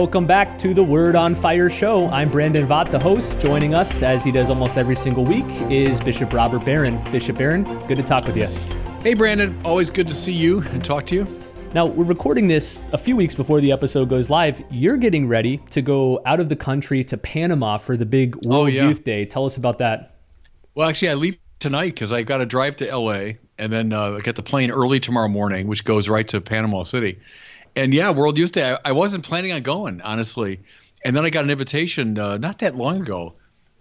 Welcome back to the Word on Fire show. I'm Brandon Vogt, the host. Joining us, as he does almost every single week, is Bishop Robert Barron. Bishop Barron, good to talk with you. Hey, Brandon. Always good to see you and talk to you. Now, we're recording this a few weeks before the episode goes live. You're getting ready to go out of the country to Panama for the big World Youth Day. Tell us about that. Well, actually, I leave tonight because I've got to drive to L.A. and then get the plane early tomorrow morning, which goes right to Panama City. And yeah, World Youth Day, I wasn't planning on going, honestly. And then I got an invitation not that long ago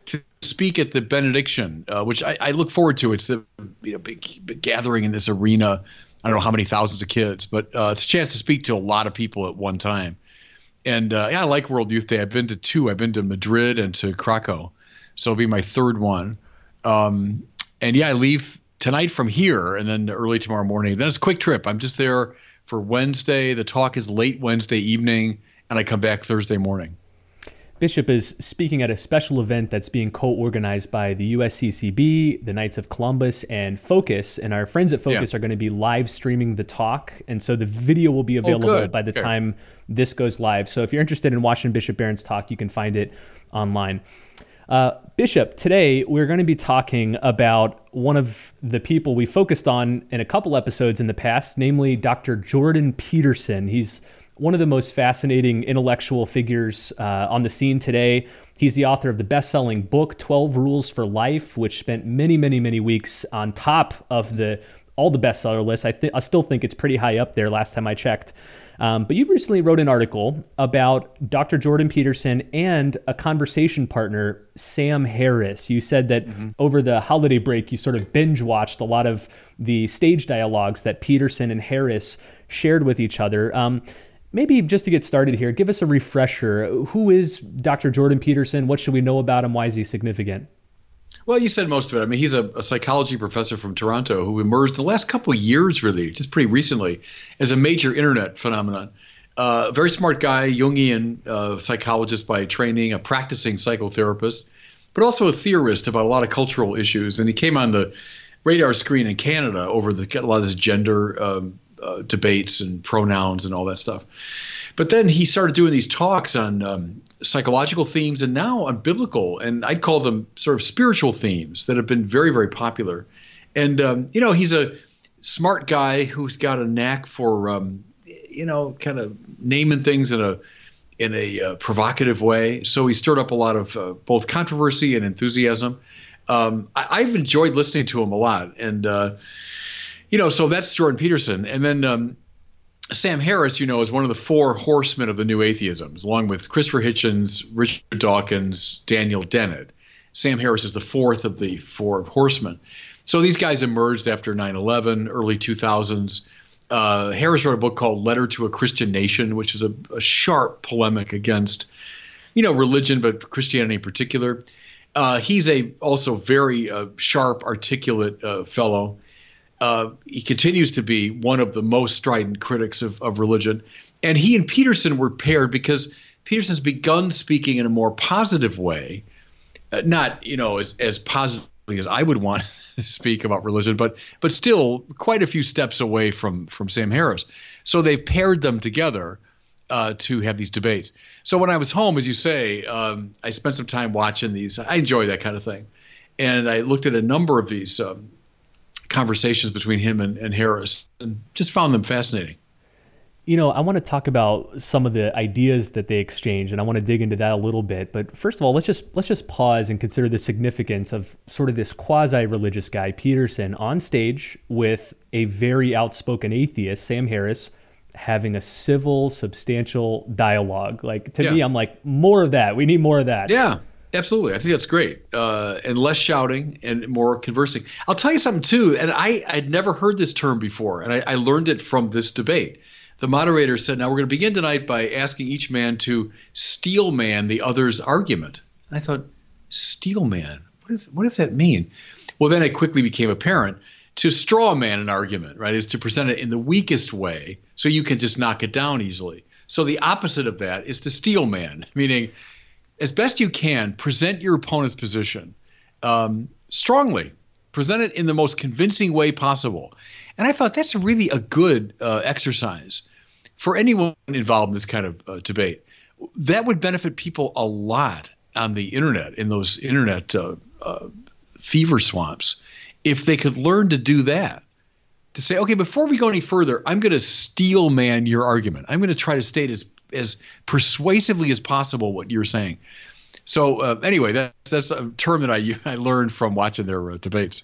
to speak at the benediction, which I look forward to. It's a big gathering in this arena. I don't know how many thousands of kids, but it's a chance to speak to a lot of people at one time. And I like World Youth Day. I've been to two. I've been to Madrid and to Krakow. So it'll be my third one. I leave tonight from here and then early tomorrow morning. Then it's a quick trip. I'm just there for Wednesday. The talk is late Wednesday evening, and I come back Thursday morning. Bishop is speaking at a special event that's being co-organized by the USCCB, the Knights of Columbus, and Focus. And our friends at Focus are going to be live streaming the talk. And so the video will be available by the time this goes live. So if you're interested in watching Bishop Barron's talk, you can find it online. Bishop, today we're going to be talking about one of the people we focused on in a couple episodes in the past, namely Dr. Jordan Peterson. He's one of the most fascinating intellectual figures on the scene today. He's the author of the best-selling book, 12 Rules for Life, which spent many, many, many weeks on top of all the bestseller lists. I still think it's pretty high up there last time I checked. But you've recently wrote an article about Dr. Jordan Peterson and a conversation partner, Sam Harris. You said that over the holiday break, you sort of binge watched a lot of the stage dialogues that Peterson and Harris shared with each other. Maybe just to get started here, give us a refresher. Who is Dr. Jordan Peterson? What should we know about him? Why is he significant? Well, you said most of it. I mean, he's a psychology professor from Toronto who emerged the last couple of years, really, just pretty recently, as a major internet phenomenon. Very smart guy, Jungian psychologist by training, a practicing psychotherapist, but also a theorist about a lot of cultural issues. And he came on the radar screen in Canada over a lot of his gender debates and pronouns and all that stuff. But then he started doing these talks on psychological themes and now on biblical, and I'd call them sort of spiritual themes that have been very, very popular. And, he's a smart guy who's got a knack for, kind of naming things in a provocative way. So he stirred up a lot of both controversy and enthusiasm. I've enjoyed listening to him a lot. And, so that's Jordan Peterson. And then Sam Harris, is one of the four horsemen of the new atheisms, along with Christopher Hitchens, Richard Dawkins, Daniel Dennett. Sam Harris is the fourth of the four horsemen. So these guys emerged after 9/11, early 2000s. Harris wrote a book called Letter to a Christian Nation, which is a sharp polemic against, religion, but Christianity in particular. He's also very sharp, articulate fellow. He continues to be one of the most strident critics of religion. And he and Peterson were paired because Peterson's begun speaking in a more positive way, not, as positively as I would want to speak about religion, but still quite a few steps away from Sam Harris. So they've paired them together to have these debates. So when I was home, as you say, I spent some time watching these. I enjoy that kind of thing. And I looked at a number of these conversations between him and Harris, and just found them fascinating. I want to talk about some of the ideas that they exchanged, and I want to dig into that a little bit. But first of all, let's just pause and consider the significance of sort of this quasi-religious guy, Peterson, on stage with a very outspoken atheist, Sam Harris, having a civil, substantial dialogue. Like, to me, I'm like, more of that. We need more of that. Yeah. Absolutely. I think that's great. And less shouting and more conversing. I'll tell you something, too, and I'd never heard this term before, and I learned it from this debate. The moderator said, now we're going to begin tonight by asking each man to steel man the other's argument. And I thought, steel man? What does that mean? Well, then it quickly became apparent. To straw man an argument, right, is to present it in the weakest way so you can just knock it down easily. So the opposite of that is to steel man, meaning – as best you can, present your opponent's position strongly. Present it in the most convincing way possible. And I thought that's really a good exercise for anyone involved in this kind of debate. That would benefit people a lot on the internet, in those internet fever swamps, if they could learn to do that. To say, okay, before we go any further, I'm going to steel man your argument. I'm going to try to state as persuasively as possible what you're saying. So anyway, that's a term that I learned from watching their debates.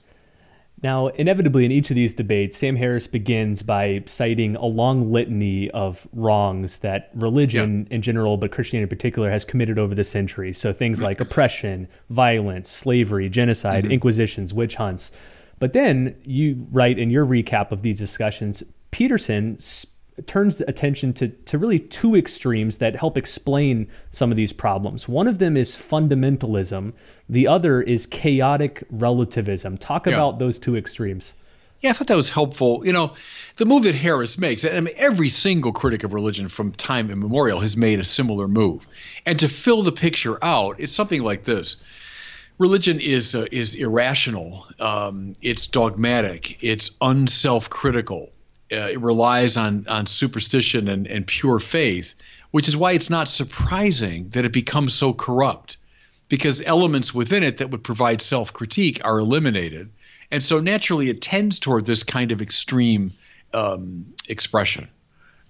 Now, inevitably in each of these debates, Sam Harris begins by citing a long litany of wrongs that religion in general, but Christianity in particular, has committed over the centuries. So things like oppression, violence, slavery, genocide, inquisitions, witch hunts. But then you write in your recap of these discussions, Peterson turns attention to really two extremes that help explain some of these problems. One of them is fundamentalism. The other is chaotic relativism. Talk about those two extremes. Yeah, I thought that was helpful. You know, the move that Harris makes, I mean, every single critic of religion from time immemorial has made a similar move. And to fill the picture out, it's something like this. Religion is irrational. It's dogmatic. It's unself-critical. It relies on superstition and pure faith, which is why it's not surprising that it becomes so corrupt, because elements within it that would provide self-critique are eliminated. And so naturally it tends toward this kind of extreme expression.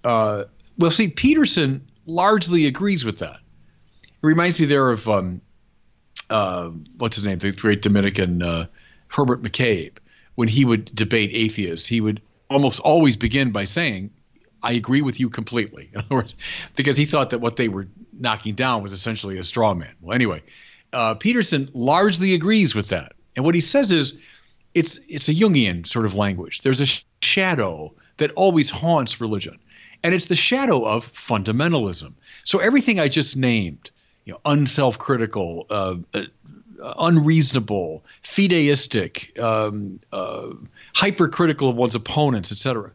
Well, see, Peterson largely agrees with that. It reminds me there of what's his name, the great Dominican Herbert McCabe. When he would debate atheists, he would almost always begin by saying, I agree with you completely. In other words, because he thought that what they were knocking down was essentially a straw man. Well, anyway, Peterson largely agrees with that. And what he says is it's a Jungian sort of language. There's a shadow that always haunts religion, and it's the shadow of fundamentalism. So everything I just named, you know, unself-critical, unreasonable, fideistic, hypercritical of one's opponents, etc.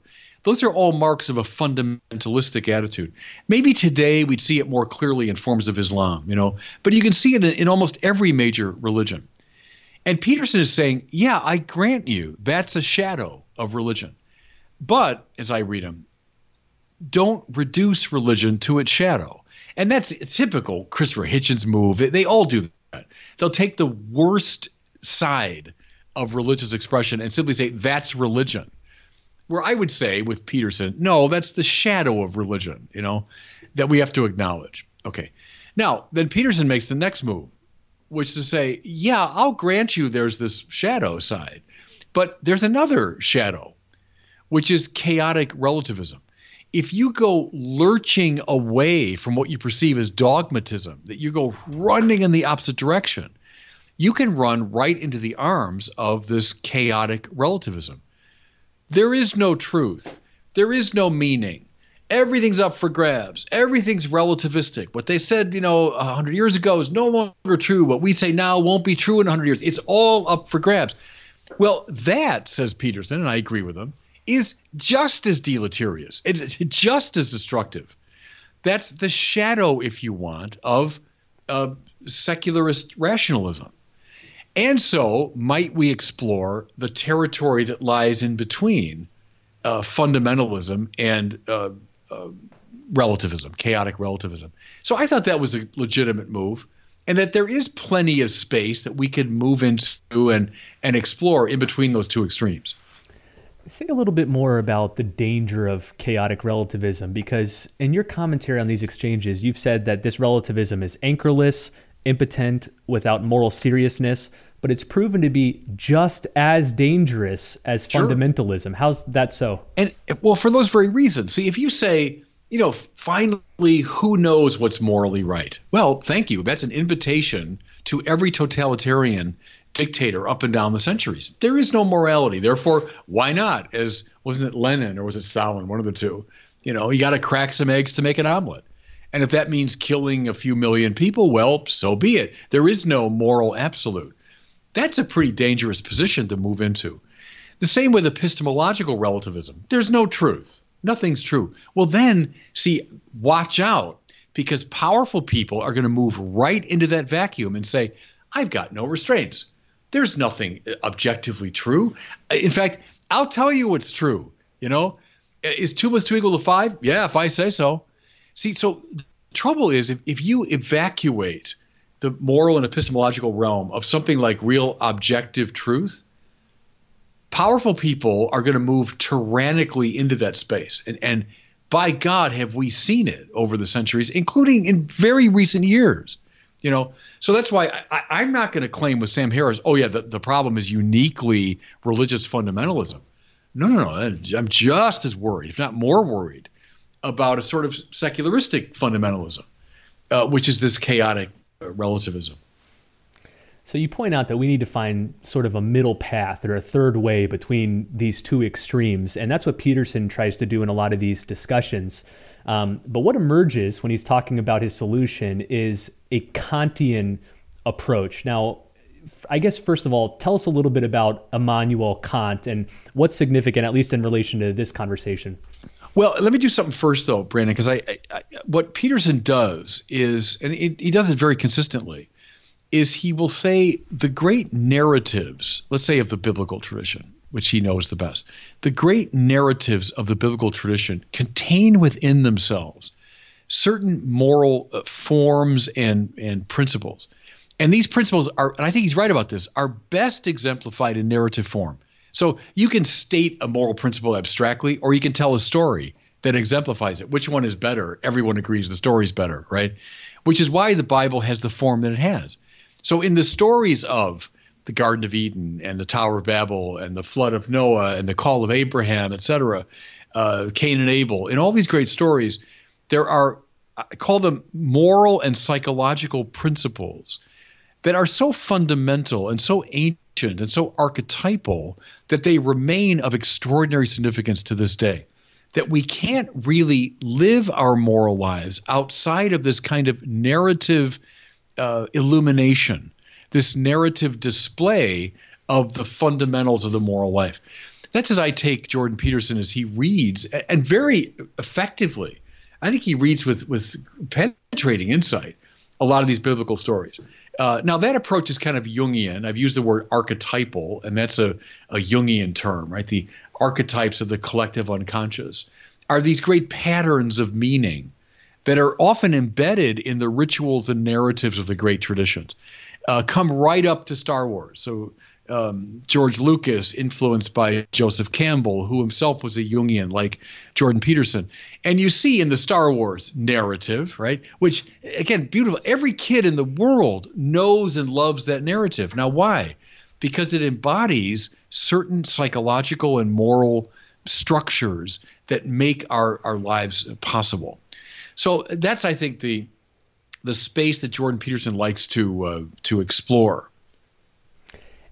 Those are all marks of a fundamentalistic attitude. Maybe today we'd see it more clearly in forms of Islam, you know, but you can see it in almost every major religion. And Peterson is saying, yeah, I grant you, that's a shadow of religion. But, as I read him, don't reduce religion to its shadow. And that's a typical Christopher Hitchens move. They all do that. They'll take the worst side of religious expression and simply say, that's religion. Where I would say with Peterson, no, that's the shadow of religion, you know, that we have to acknowledge. Okay. Now, then Peterson makes the next move, which is to say, yeah, I'll grant you there's this shadow side, but there's another shadow, which is chaotic relativism. If you go lurching away from what you perceive as dogmatism, that you go running in the opposite direction, you can run right into the arms of this chaotic relativism. There is no truth. There is no meaning. Everything's up for grabs. Everything's relativistic. What they said, you know, 100 years ago is no longer true. What we say now won't be true in 100 years. It's all up for grabs. Well, that, says Peterson, and I agree with him, is just as deleterious. It's just as destructive. That's the shadow, if you want, of secularist rationalism. And so might we explore the territory that lies in between fundamentalism and relativism, chaotic relativism. So I thought that was a legitimate move, and that there is plenty of space that we could move into and explore in between those two extremes. Say a little bit more about the danger of chaotic relativism, because in your commentary on these exchanges, you've said that this relativism is anchorless, impotent, without moral seriousness, but it's proven to be just as dangerous as fundamentalism. How's that so? And well, for those very reasons. See, if you say, you know, finally, who knows what's morally right? Well, thank you. That's an invitation to every totalitarian dictator up and down the centuries. There is no morality. Therefore, why not? As wasn't it Lenin or was it Stalin? One of the two. You know, you got to crack some eggs to make an omelet. And if that means killing a few million people, well, so be it. There is no moral absolute. That's a pretty dangerous position to move into. The same with epistemological relativism. There's no truth. Nothing's true. Well, then, see, watch out, because powerful people are going to move right into that vacuum and say, I've got no restraints. There's nothing objectively true. In fact, I'll tell you what's true. You know, is 2 plus 2 equal to 5? Yeah, if I say so. See, so trouble is if you evacuate the moral and epistemological realm of something like real objective truth, powerful people are going to move tyrannically into that space. And by God, have we seen it over the centuries, including in very recent years. You know, so that's why I'm not going to claim with Sam Harris, oh, yeah, the problem is uniquely religious fundamentalism. No. I'm just as worried, if not more worried, about a sort of secularistic fundamentalism, which is this chaotic relativism. So you point out that we need to find sort of a middle path or a third way between these two extremes. And that's what Peterson tries to do in a lot of these discussions. But what emerges when he's talking about his solution is a Kantian approach. Now, I guess, first of all, tell us a little bit about Immanuel Kant and what's significant, at least in relation to this conversation. Well, let me do something first, though, Brandon, because I what Peterson does is, and he does it very consistently, is he will say the great narratives, let's say of the biblical tradition, which he knows the best, the great narratives of the biblical tradition contain within themselves certain moral forms and principles. And these principles are, and I think he's right about this, are best exemplified in narrative form. So you can state a moral principle abstractly, or you can tell a story that exemplifies it. Which one is better? Everyone agrees the story's better, right? Which is why the Bible has the form that it has. So in the stories of the Garden of Eden and the Tower of Babel and the flood of Noah and the call of Abraham, etc., Cain and Abel, in all these great stories, there are, I call them moral and psychological principles that are so fundamental and so ancient and so archetypal that they remain of extraordinary significance to this day, that we can't really live our moral lives outside of this kind of narrative illumination, this narrative display of the fundamentals of the moral life. That's as I take Jordan Peterson as he reads, and very effectively. I think he reads with penetrating insight a lot of these biblical stories. Now, that approach is kind of Jungian. I've used the word archetypal, and that's a Jungian term, right? The archetypes of the collective unconscious are these great patterns of meaning that are often embedded in the rituals and narratives of the great traditions. Come right up to Star Wars. So George Lucas, influenced by Joseph Campbell, who himself was a Jungian like Jordan Peterson. And you see in the Star Wars narrative, right, which, again, beautiful. Every kid in the world knows and loves that narrative. Now, why? Because it embodies certain psychological and moral structures that make our lives possible. So that's, I think, the space that Jordan Peterson likes to explore.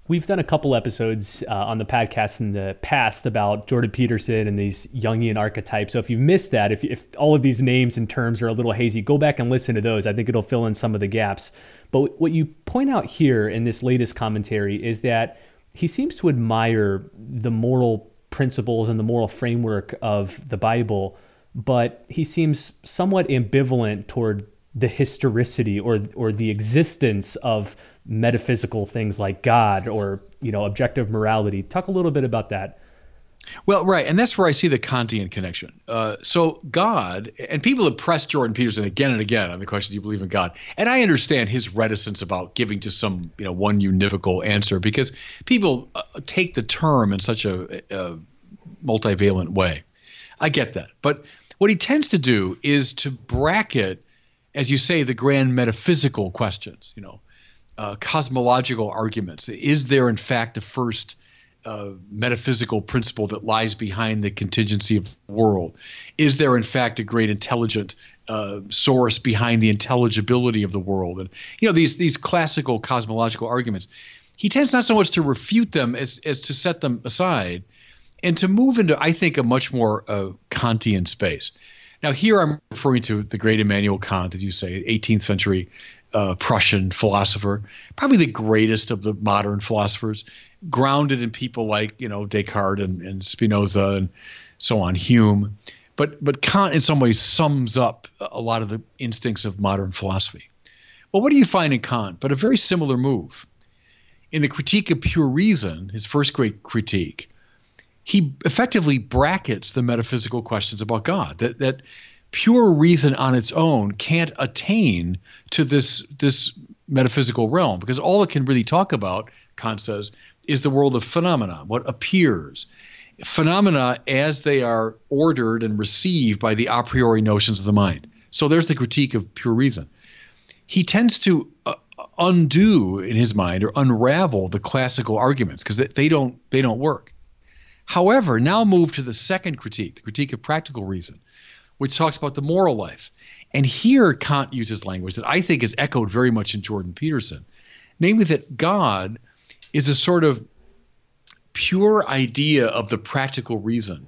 We've done a couple episodes on the podcast in the past about Jordan Peterson and these Jungian archetypes. So if you missed that, if all of these names and terms are a little hazy, go back and listen to those. I think it'll fill in some of the gaps. But what you point out here in this latest commentary is that he seems to admire the moral principles and the moral framework of the Bible, but he seems somewhat ambivalent toward the historicity or the existence of metaphysical things like God or, you know, objective morality. Talk a little bit about that. Well, right. And that's where I see the Kantian connection. So God, and people have pressed Jordan Peterson again and again on the question, do you believe in God? And I understand his reticence about giving to some, you know, one univocal answer, because people take the term in such a multivalent way. I get that. But what he tends to do is to bracket, as you say, the grand metaphysical questions, you know, cosmological arguments. Is there, in fact, a first metaphysical principle that lies behind the contingency of the world? Is there, in fact, a great intelligent source behind the intelligibility of the world? And, you know, these classical cosmological arguments. He tends not so much to refute them as to set them aside and to move into, I think, a much more Kantian space. Now, here I'm referring to the great Immanuel Kant, as you say, 18th century Prussian philosopher, probably the greatest of the modern philosophers, grounded in people like, you know, Descartes and Spinoza and so on, Hume. But Kant in some ways sums up a lot of the instincts of modern philosophy. Well, what do you find in Kant? But a very similar move. In the Critique of Pure Reason, his first great critique, he effectively brackets the metaphysical questions about God, that pure reason on its own can't attain to this metaphysical realm, because all it can really talk about, Kant says, is the world of phenomena, what appears. Phenomena as they are ordered and received by the a priori notions of the mind. So there's the critique of pure reason. He tends to undo in his mind or unravel the classical arguments because they don't work. However, now move to the second critique, the critique of practical reason, which talks about the moral life. And here Kant uses language that I think is echoed very much in Jordan Peterson, namely that God is a sort of pure idea of the practical reason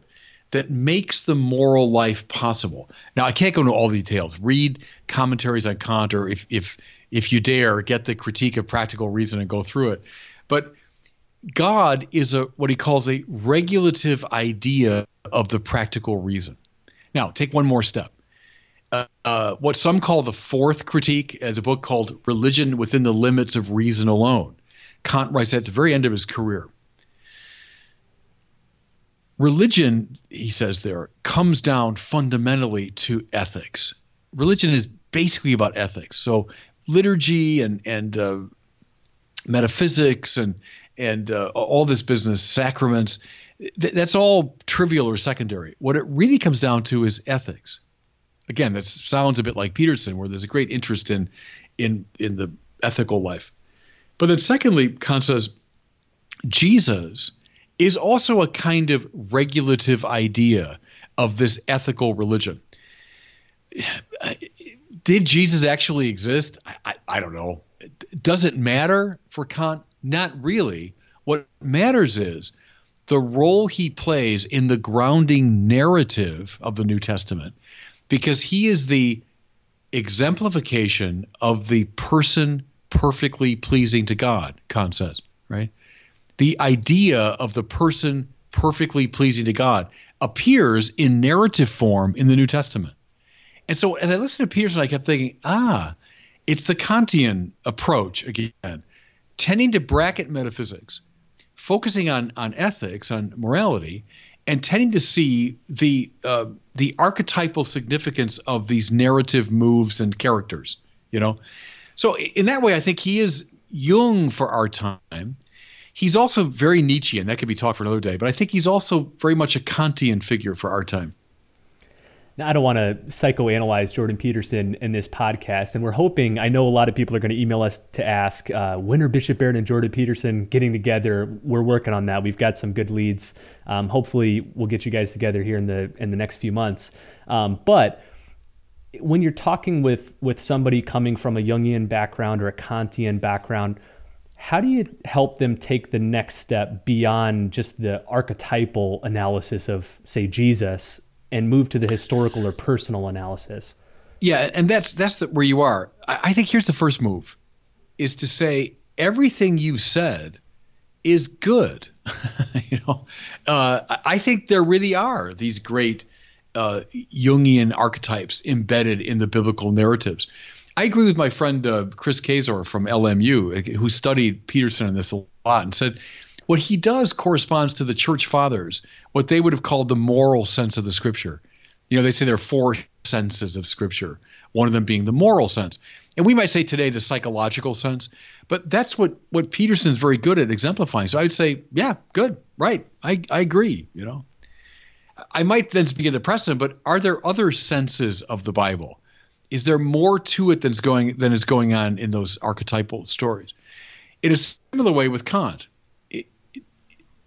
that makes the moral life possible. Now, I can't go into all the details. Read commentaries on Kant, or if you dare, get the critique of practical reason and go through it. But God is what he calls a regulative idea of the practical reason. Now, take one more step. What some call the fourth critique is a book called Religion Within the Limits of Reason Alone. Kant writes that at the very end of his career. Religion, he says there, comes down fundamentally to ethics. Religion is basically about ethics. So liturgy and metaphysics and all this business, sacraments, that's all trivial or secondary. What it really comes down to is ethics. Again, that sounds a bit like Peterson, where there's a great interest in the ethical life. But then secondly, Kant says, Jesus is also a kind of regulative idea of this ethical religion. Did Jesus actually exist? I don't know. Does it matter for Kant? Not really. What matters is the role he plays in the grounding narrative of the New Testament, because he is the exemplification of the person perfectly pleasing to God, Kant says, right? The idea of the person perfectly pleasing to God appears in narrative form in the New Testament. And so as I listened to Peterson, I kept thinking, it's the Kantian approach again, tending to bracket metaphysics, focusing on ethics, on morality, and tending to see the archetypal significance of these narrative moves and characters, you know. So in that way, I think he is Jung for our time. He's also very Nietzschean. That could be taught for another day, but I think he's also very much a Kantian figure for our time. Now, I don't want to psychoanalyze Jordan Peterson in this podcast, and we're hoping, I know a lot of people are going to email us to ask, when are Bishop Barron and Jordan Peterson getting together? We're working on that. We've got some good leads. Hopefully we'll get you guys together here in the next few months. But when you're talking with somebody coming from a Jungian background or a Kantian background, how do you help them take the next step beyond just the archetypal analysis of, say, Jesus, and move to the historical or personal analysis? Yeah, and that's where you are. I think here's the first move, is to say everything you said is good. You know, I think there really are these great Jungian archetypes embedded in the biblical narratives. I agree with my friend Chris Kazor from LMU, who studied Peterson on this a lot, and said what he does corresponds to the church fathers, what they would have called the moral sense of the scripture. You know, they say there are four senses of scripture, one of them being the moral sense. And we might say today the psychological sense, but that's what Peterson's very good at exemplifying. So I would say, yeah, good, right, I agree, you know. I might then begin to press him, but are there other senses of the Bible? Is there more to it than is going on in those archetypal stories? In a similar way with Kant,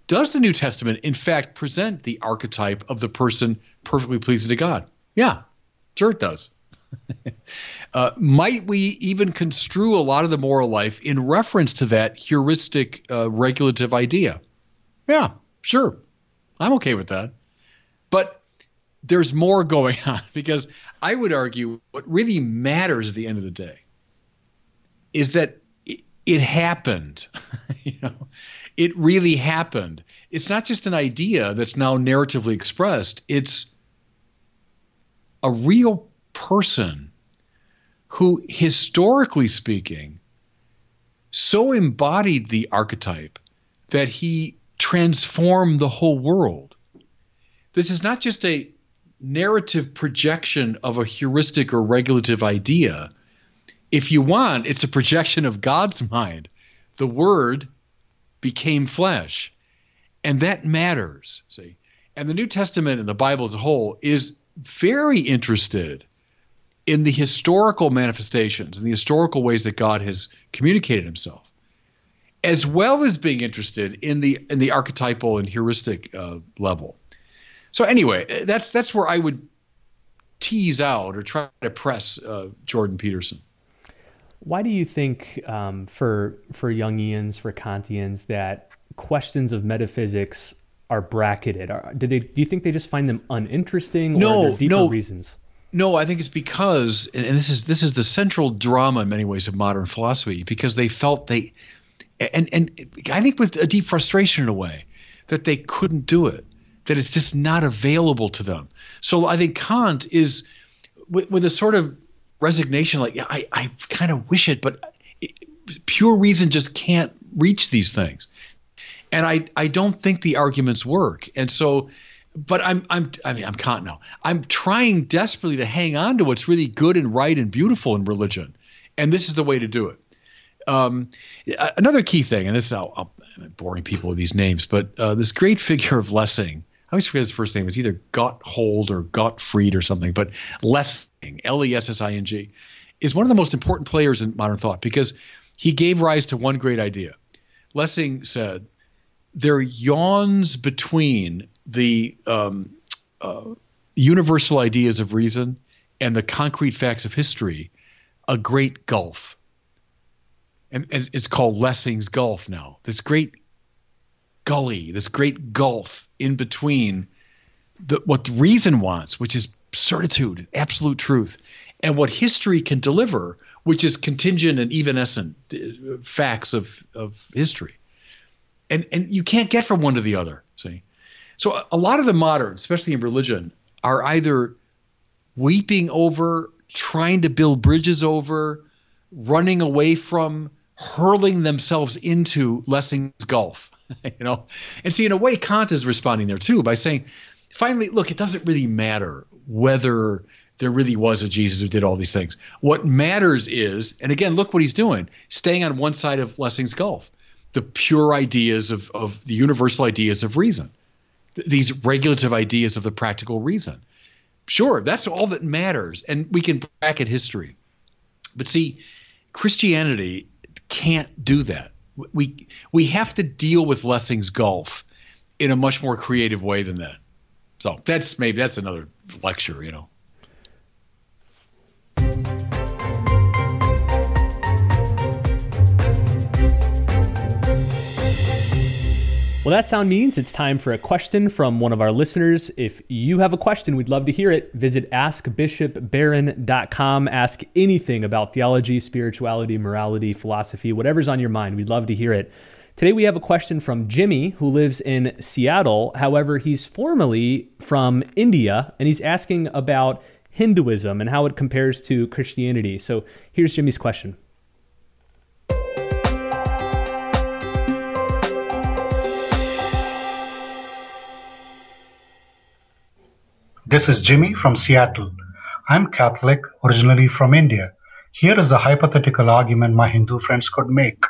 does the New Testament, in fact, present the archetype of the person perfectly pleasing to God? Yeah, sure it does. Might we even construe a lot of the moral life in reference to that heuristic regulative idea? Yeah, sure. I'm okay with that. But there's more going on, because I would argue what really matters at the end of the day is that it happened. You know, it really happened. It's not just an idea that's now narratively expressed. It's a real person who, historically speaking, so embodied the archetype that he transformed the whole world. This is not just a narrative projection of a heuristic or regulative idea. If you want, it's a projection of God's mind. The Word became flesh. And that matters, see. And the New Testament and the Bible as a whole is very interested in the historical manifestations and the historical ways that God has communicated himself, as well as being interested in the archetypal and heuristic level. So anyway, that's where I would tease out or try to press Jordan Peterson. Why do you think for Jungians, for Kantians, that questions of metaphysics are bracketed? Do you think they just find them uninteresting, or are there deeper reasons? No, I think it's because, and this is the central drama in many ways of modern philosophy, because they felt and I think with a deep frustration in a way, that they couldn't do it, that it's just not available to them. So I think Kant is with a sort of resignation, like, yeah, I kind of wish it, but pure reason just can't reach these things. And I don't think the arguments work. And so, but I'm Kant now. I'm trying desperately to hang on to what's really good and right and beautiful in religion. And this is the way to do it. Another key thing, and this is how I'm boring people with these names, but this great figure of Lessing, I always forget his first name. It's either Gotthold or Gottfried or something, but Lessing, Lessing, is one of the most important players in modern thought because he gave rise to one great idea. Lessing said, there yawns between the universal ideas of reason and the concrete facts of history a great gulf. And it's called Lessing's Gulf now. This great gully, this great gulf in between what reason wants, which is certitude, absolute truth, and what history can deliver, which is contingent and evanescent facts of history. And you can't get from one to the other, see? So a lot of the moderns, especially in religion, are either weeping over, trying to build bridges over, running away from, hurling themselves into Lessing's Gulf, you know? And see, in a way, Kant is responding there too by saying, finally, look, it doesn't really matter whether there really was a Jesus who did all these things. What matters is, and again, look what he's doing, staying on one side of Lessing's Gulf. The pure ideas of the universal ideas of reason, these regulative ideas of the practical reason. Sure, that's all that matters, and we can bracket history. But see, Christianity can't do that. We have to deal with Lessing's Gulf in a much more creative way than that. So that's another lecture, you know. Well, that sound means it's time for a question from one of our listeners. If you have a question, we'd love to hear it. Visit askbishopbarron.com. Ask anything about theology, spirituality, morality, philosophy, whatever's on your mind. We'd love to hear it. Today we have a question from Jimmy, who lives in Seattle. However, he's formerly from India, and he's asking about Hinduism and how it compares to Christianity. So here's Jimmy's question. This is Jimmy from Seattle. I'm Catholic, originally from India. Here is a hypothetical argument my Hindu friends could make.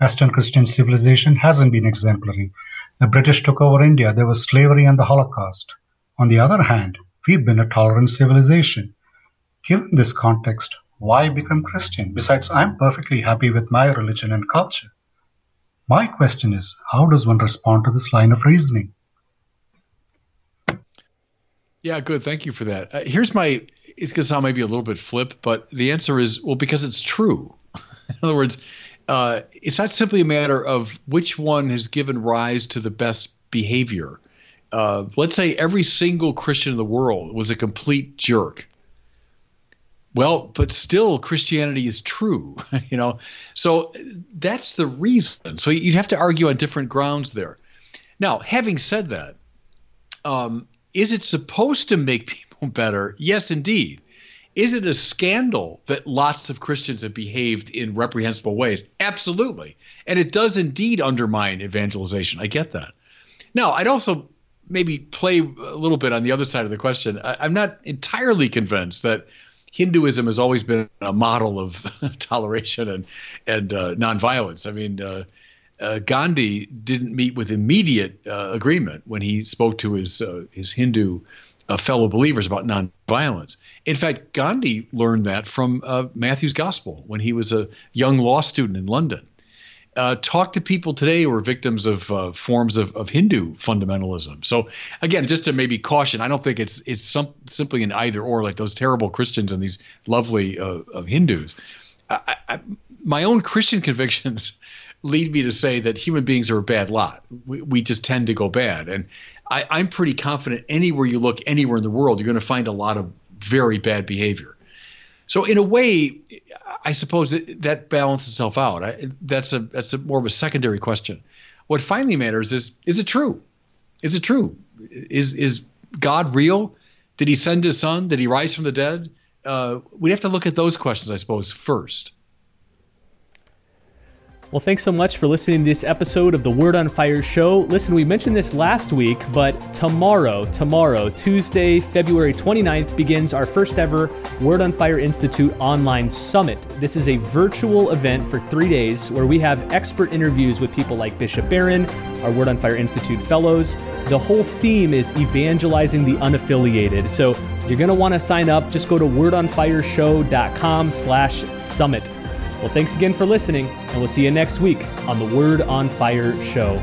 Western Christian civilization hasn't been exemplary. The British took over India. There was slavery and the Holocaust. On the other hand, we've been a tolerant civilization. Given this context, why become Christian? Besides, I'm perfectly happy with my religion and culture. My question is, how does one respond to this line of reasoning? Yeah, good. Thank you for that. Here's my – it's going to sound maybe a little bit flip, but the answer is, well, because it's true. In other words, it's not simply a matter of which one has given rise to the best behavior. Let's say every single Christian in the world was a complete jerk. Well, but still Christianity is true, you know. So that's the reason. So you'd have to argue on different grounds there. Now, having said that, is it supposed to make people better? Yes, indeed. Is it a scandal that lots of Christians have behaved in reprehensible ways? Absolutely. And it does indeed undermine evangelization. I get that. Now, I'd also maybe play a little bit on the other side of the question. I'm not entirely convinced that Hinduism has always been a model of toleration and nonviolence. I mean, Gandhi didn't meet with immediate agreement when he spoke to his Hindu fellow believers about nonviolence. In fact, Gandhi learned that from Matthew's Gospel when he was a young law student in London. Talk to people today who are victims of forms of Hindu fundamentalism. So again, just to maybe caution, I don't think it's simply an either or, like those terrible Christians and these lovely Hindus. My own Christian convictions lead me to say that human beings are a bad lot. We just tend to go bad. And I'm pretty confident anywhere you look, anywhere in the world, you're going to find a lot of very bad behavior. So in a way, I suppose that balances itself out. That's more of a secondary question. What finally matters is it true? Is it true? Is God real? Did he send his son? Did he rise from the dead? We'd have to look at those questions, I suppose, first. Well, thanks so much for listening to this episode of the Word on Fire show. Listen, we mentioned this last week, but tomorrow, Tuesday, February 29th, begins our first ever Word on Fire Institute online summit. This is a virtual event for 3 days where we have expert interviews with people like Bishop Barron, our Word on Fire Institute fellows. The whole theme is evangelizing the unaffiliated. So you're going to want to sign up. Just go to wordonfireshow.com/summit. Well, thanks again for listening, and we'll see you next week on the Word on Fire show.